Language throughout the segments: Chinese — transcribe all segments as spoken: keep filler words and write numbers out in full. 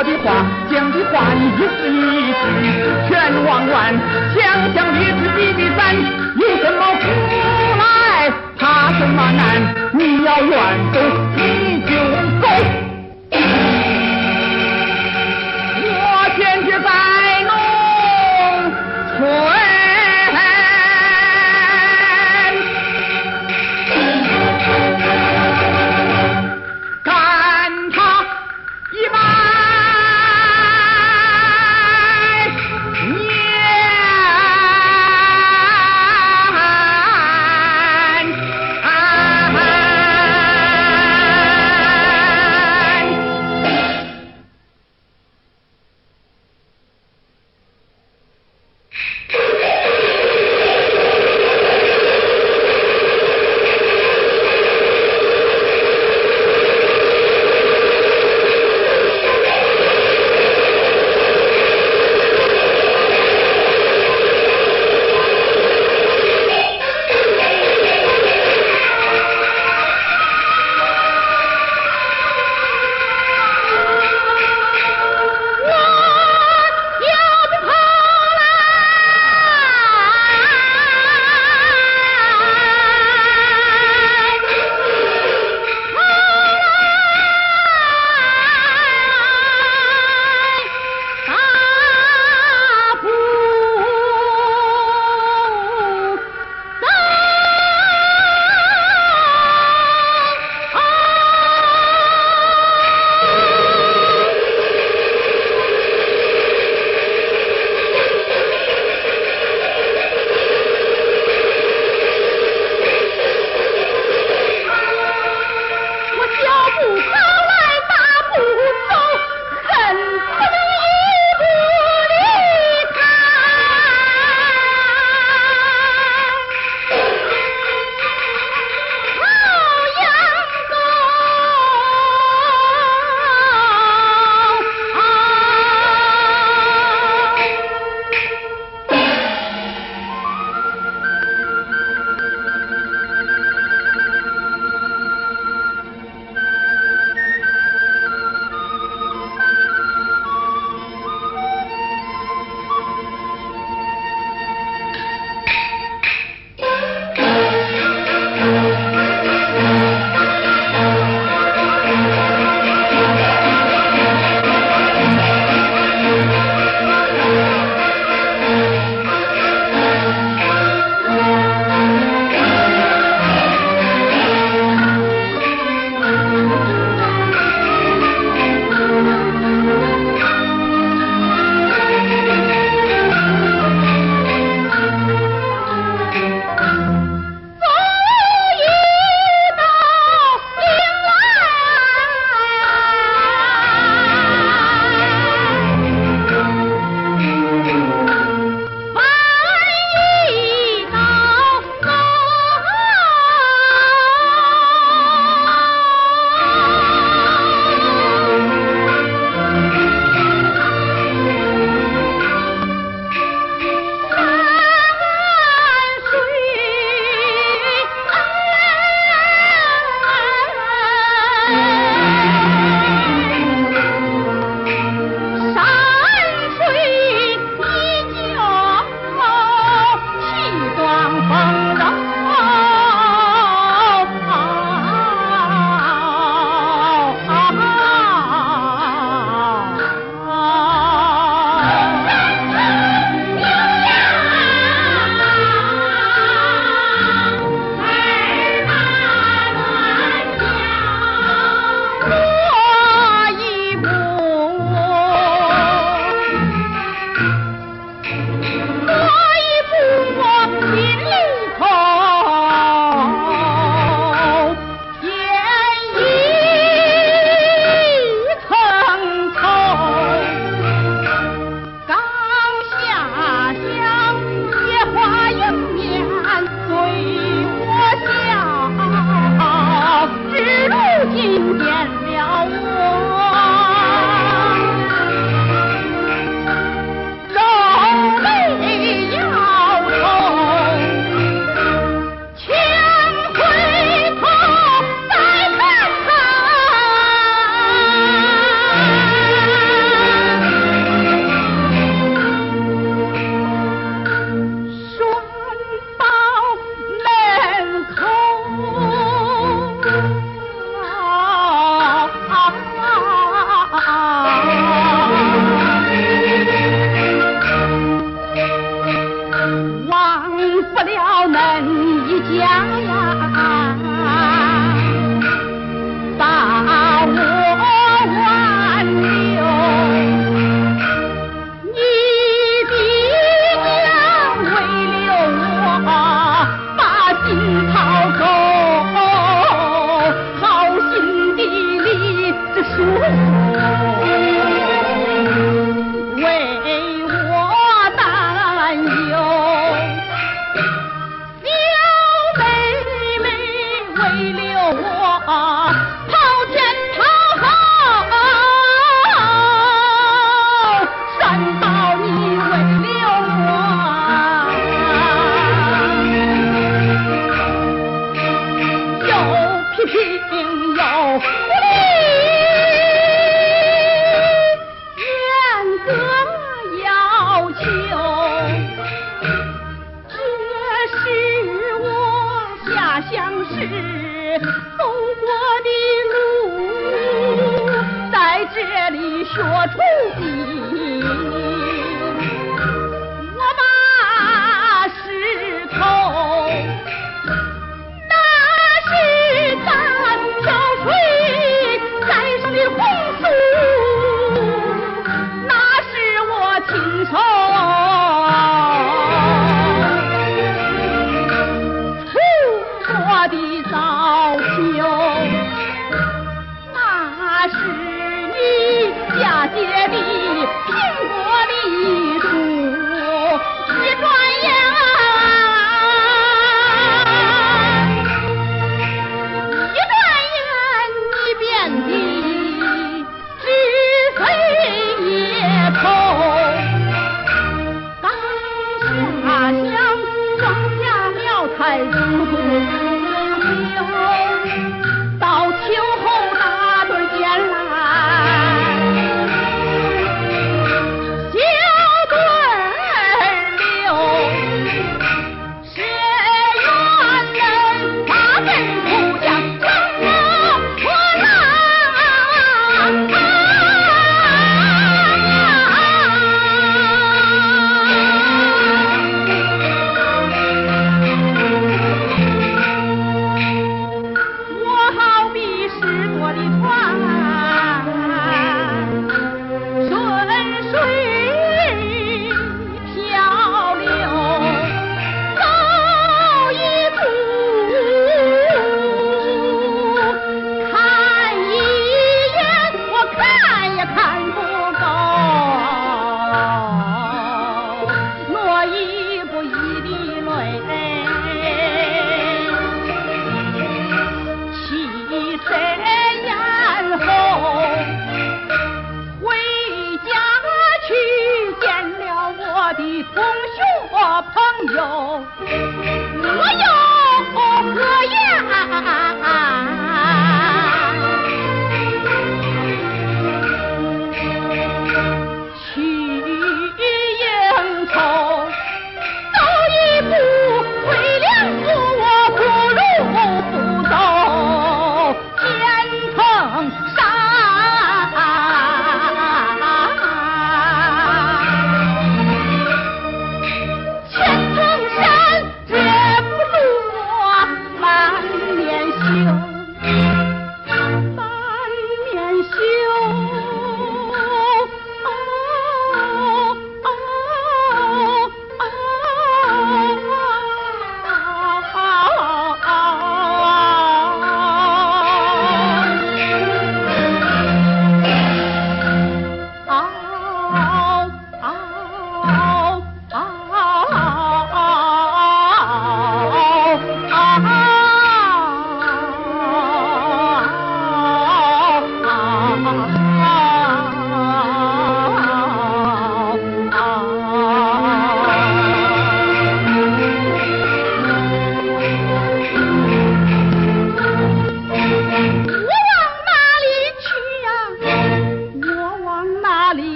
说的话，讲的话，一字一句全忘完。想想你自己的山，有什么苦来，怕什么难？你要远走，你就走。我现在在农村。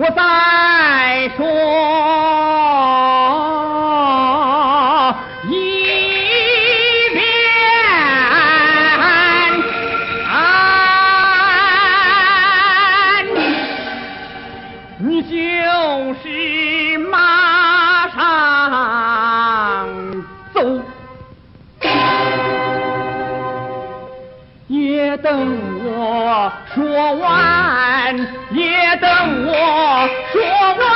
我再说一遍、啊，你就是马上走，也等我说完，也等我说完。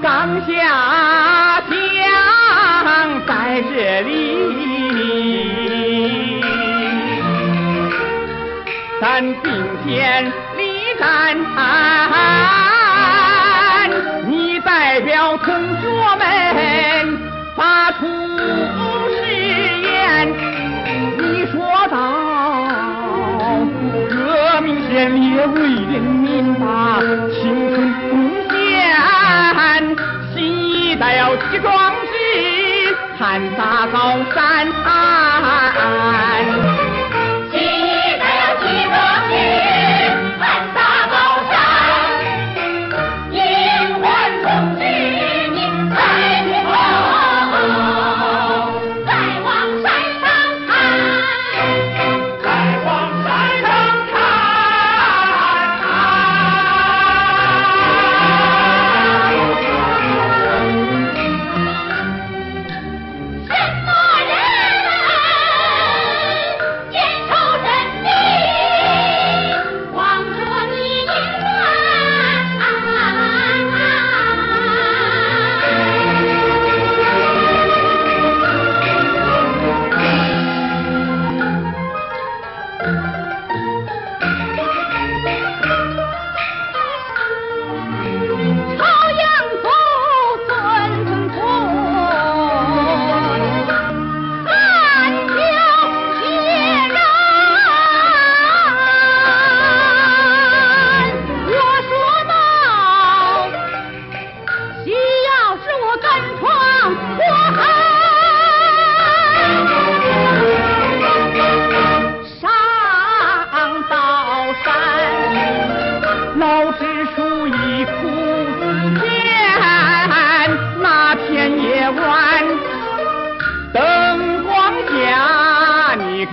刚下江在这里，咱今天离站，你代表同学们发出誓言，你说道：革命先烈为人民把青春贡献，新一代要齐壮志，喊打高山。新一代要齐壮志。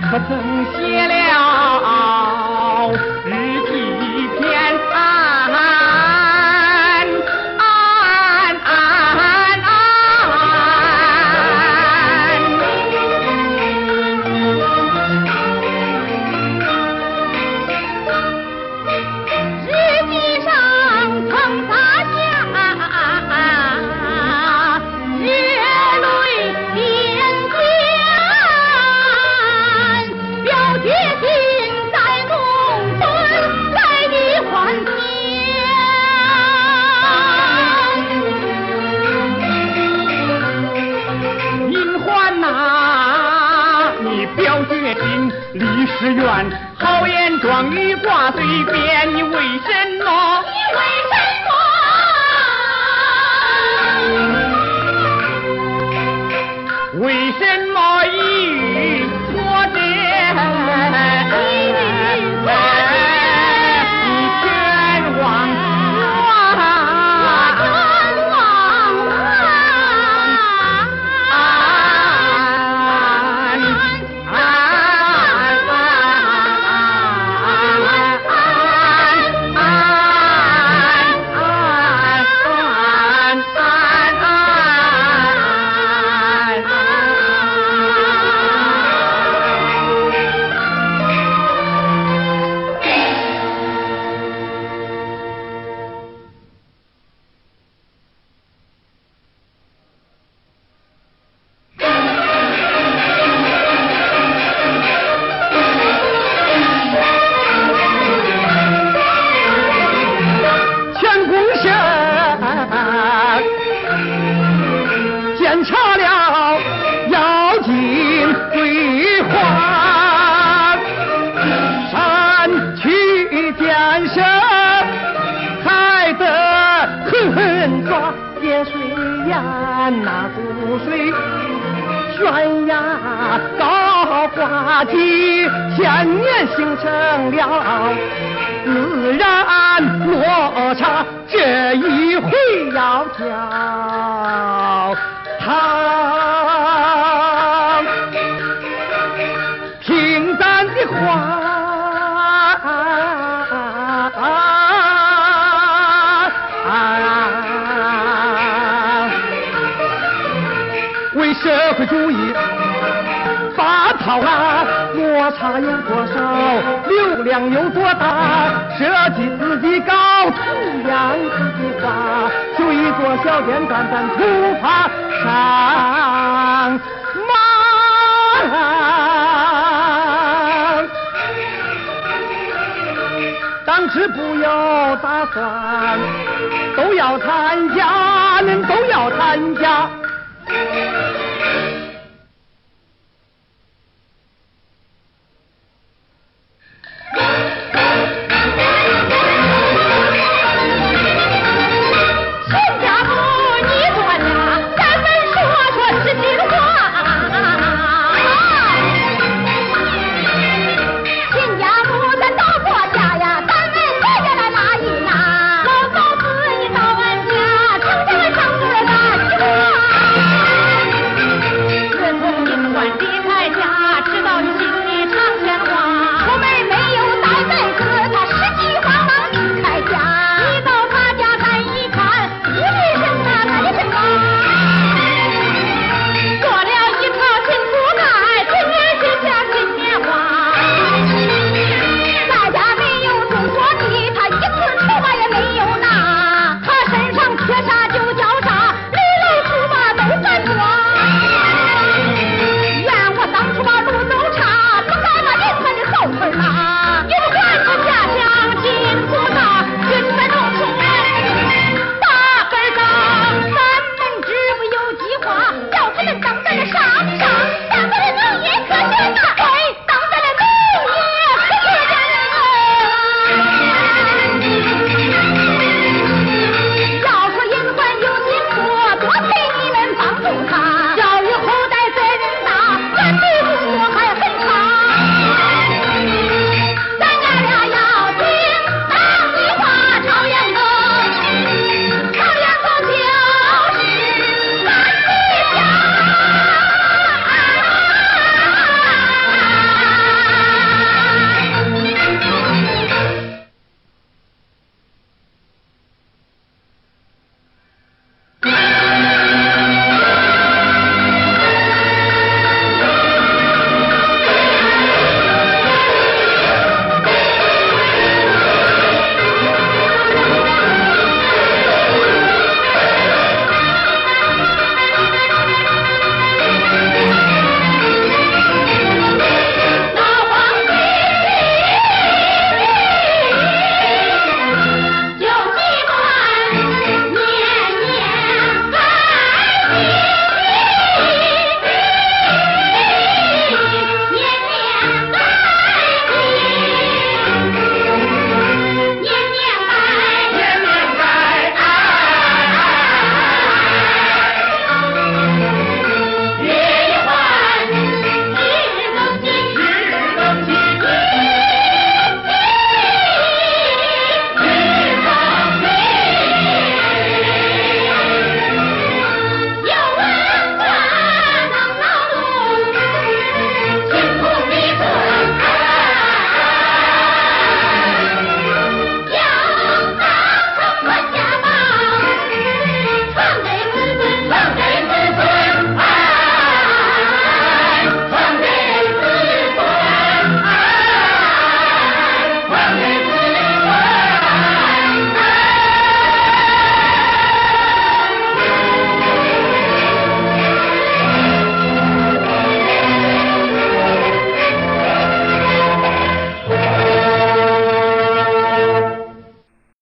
可曾写了日记一篇？安安安安！日记上曾洒下日泪点点。李时远豪言壮语挂嘴边，你为什么？你为什么？为什么一语错之？一语错之，你全忘我，我全忘我。水呀，那古水悬呀高挂起，千年形成了自然落差，这一回要叫他听咱的话。 社会主义拔草啊，摩擦有多少，流量有多大？设计自己搞同样的话，就一座小店单单出发上马。当时不要打算，都要参加，人都要参加。